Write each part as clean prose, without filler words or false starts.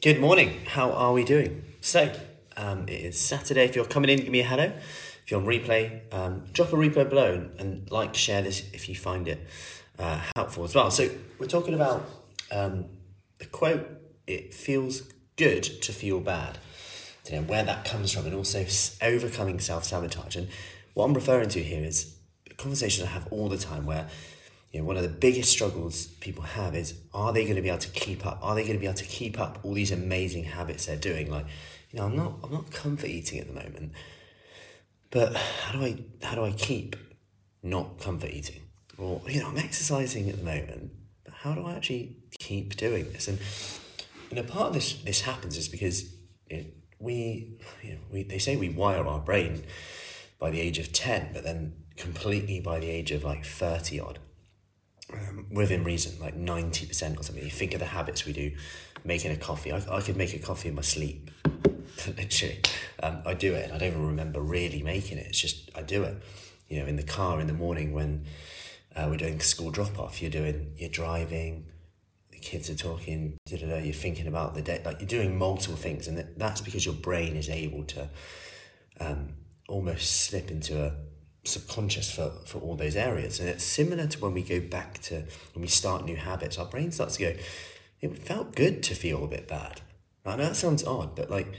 Good morning. How are we doing? So, it is Saturday. If you're coming in, give me a hello. If you're on replay, drop a replay below and like, share this if you find it helpful as well. So we're talking about the quote, "It feels good to feel bad." I don't know where that comes from, and also overcoming self-sabotage. And what I'm referring to here is conversations I have all the time where, you know, one of the biggest struggles people have is, are they going to be able to keep up? Are they going to be able to keep up all these amazing habits they're doing? Like, you know, I'm not comfort eating at the moment, but how do I keep not comfort eating? Or, you know, I'm exercising at the moment, but how do I actually keep doing this? And, you know, part of this happens is because they say we wire our brain by the age of 10, but then completely by the age of like 30 odd. Within reason, like 90% or something. You think of the habits we do, making a coffee. I could make a coffee in my sleep, literally. I do it, and I don't even remember really making it. It's just, I do it. You know, in the car in the morning when we're doing school drop-off, you're driving, the kids are talking, you're thinking about the day, like you're doing multiple things, and that's because your brain is able to almost slip into a subconscious for all those areas. And it's similar to when we go back to when we start new habits, our brain starts to go, it felt good to feel a bit bad. I know that sounds odd, but like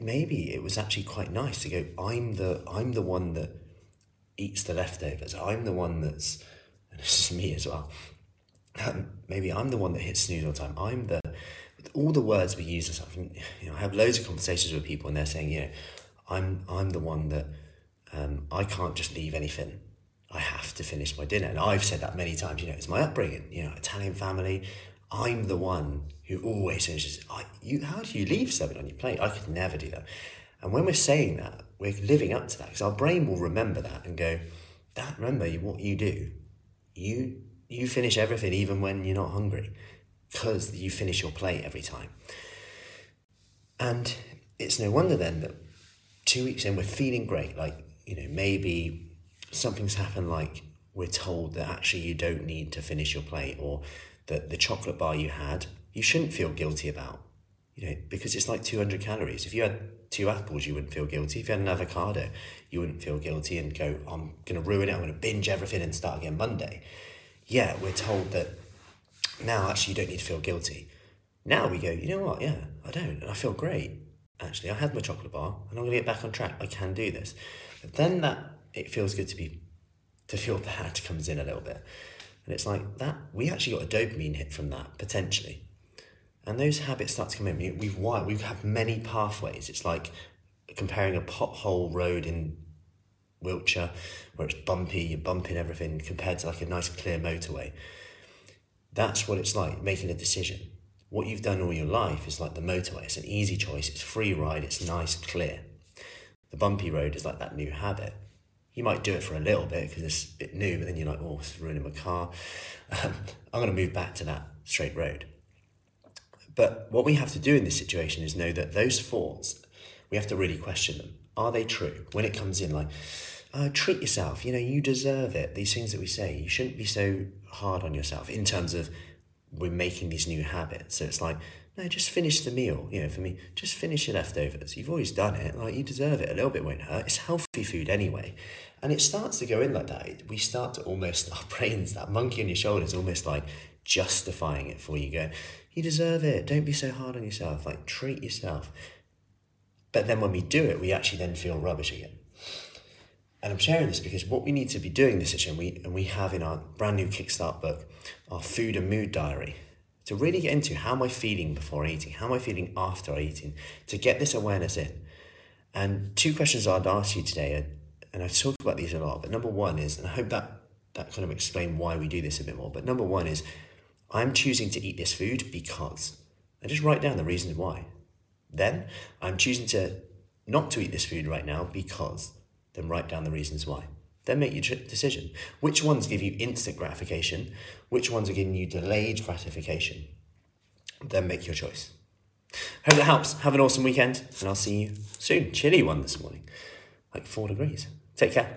maybe it was actually quite nice to go, I'm the one that eats the leftovers, I'm the one that's, and this is me as well, maybe I'm the one that hits snooze all the time, all the words we use and stuff. And, you know, I have loads of conversations with people and they're saying, you know, I'm the one that I can't just leave anything. I have to finish my dinner. And I've said that many times, you know, it's my upbringing, you know, Italian family. I'm the one who always finishes. How do you leave something on your plate? I could never do that. And when we're saying that, we're living up to that because our brain will remember that and go, remember what you do. You finish everything even when you're not hungry because you finish your plate every time. And it's no wonder then that 2 weeks in, we're feeling great, like, you know, maybe something's happened, like we're told that actually you don't need to finish your plate, or that the chocolate bar you had, you shouldn't feel guilty about, you know, because it's like 200 calories. If you had 2 apples, you wouldn't feel guilty. If you had an avocado, you wouldn't feel guilty and go, I'm going to ruin it, I'm going to binge everything and start again Monday. Yeah, we're told that now actually you don't need to feel guilty. Now we go, you know what, yeah, I don't, and I feel great. Actually, I had my chocolate bar and I'm going to get back on track. I can do this. But then it feels good to feel bad comes in a little bit. And it's like that, we actually got a dopamine hit from that, potentially. And those habits start to come in. We've had many pathways. It's like comparing a pothole road in Wiltshire where it's bumpy, you're bumping everything compared to like a nice clear motorway. That's what it's like making a decision. What you've done all your life is like the motorway. It's an easy choice. It's free ride. It's nice, clear. The bumpy road is like that new habit. You might do it for a little bit because it's a bit new, but then you're like, oh, it's ruining my car. I'm going to move back to that straight road. But what we have to do in this situation is know that those thoughts, we have to really question them. Are they true? When it comes in, like, treat yourself. You know, you deserve it. These things that we say, you shouldn't be so hard on yourself in terms of we're making these new habits. So it's like, no, just finish the meal. You know, for me, just finish your leftovers. You've always done it. Like, you deserve it. A little bit won't hurt. It's healthy food anyway. And it starts to go in like that. We start to almost, our brains, that monkey on your shoulders, almost like justifying it for you, going, you deserve it. Don't be so hard on yourself. Like, treat yourself. But then when we do it, we actually then feel rubbish again. And I'm sharing this because what we need to be doing this session, we have in our brand new Kickstart book, our food and mood diary, to really get into how am I feeling before eating, how am I feeling after eating, to get this awareness in. And 2 questions I'd ask you today, and I talk about these a lot, but number one is, and I hope that kind of explains why we do this a bit more, but number one is, I'm choosing to eat this food because, and just write down the reasons why. Then, I'm choosing to not to eat this food right now because, then write down the reasons why. Then make your decision. Which ones give you instant gratification? Which ones are giving you delayed gratification? Then make your choice. Hope that helps. Have an awesome weekend, and I'll see you soon. Chilly one this morning, like 4 degrees. Take care.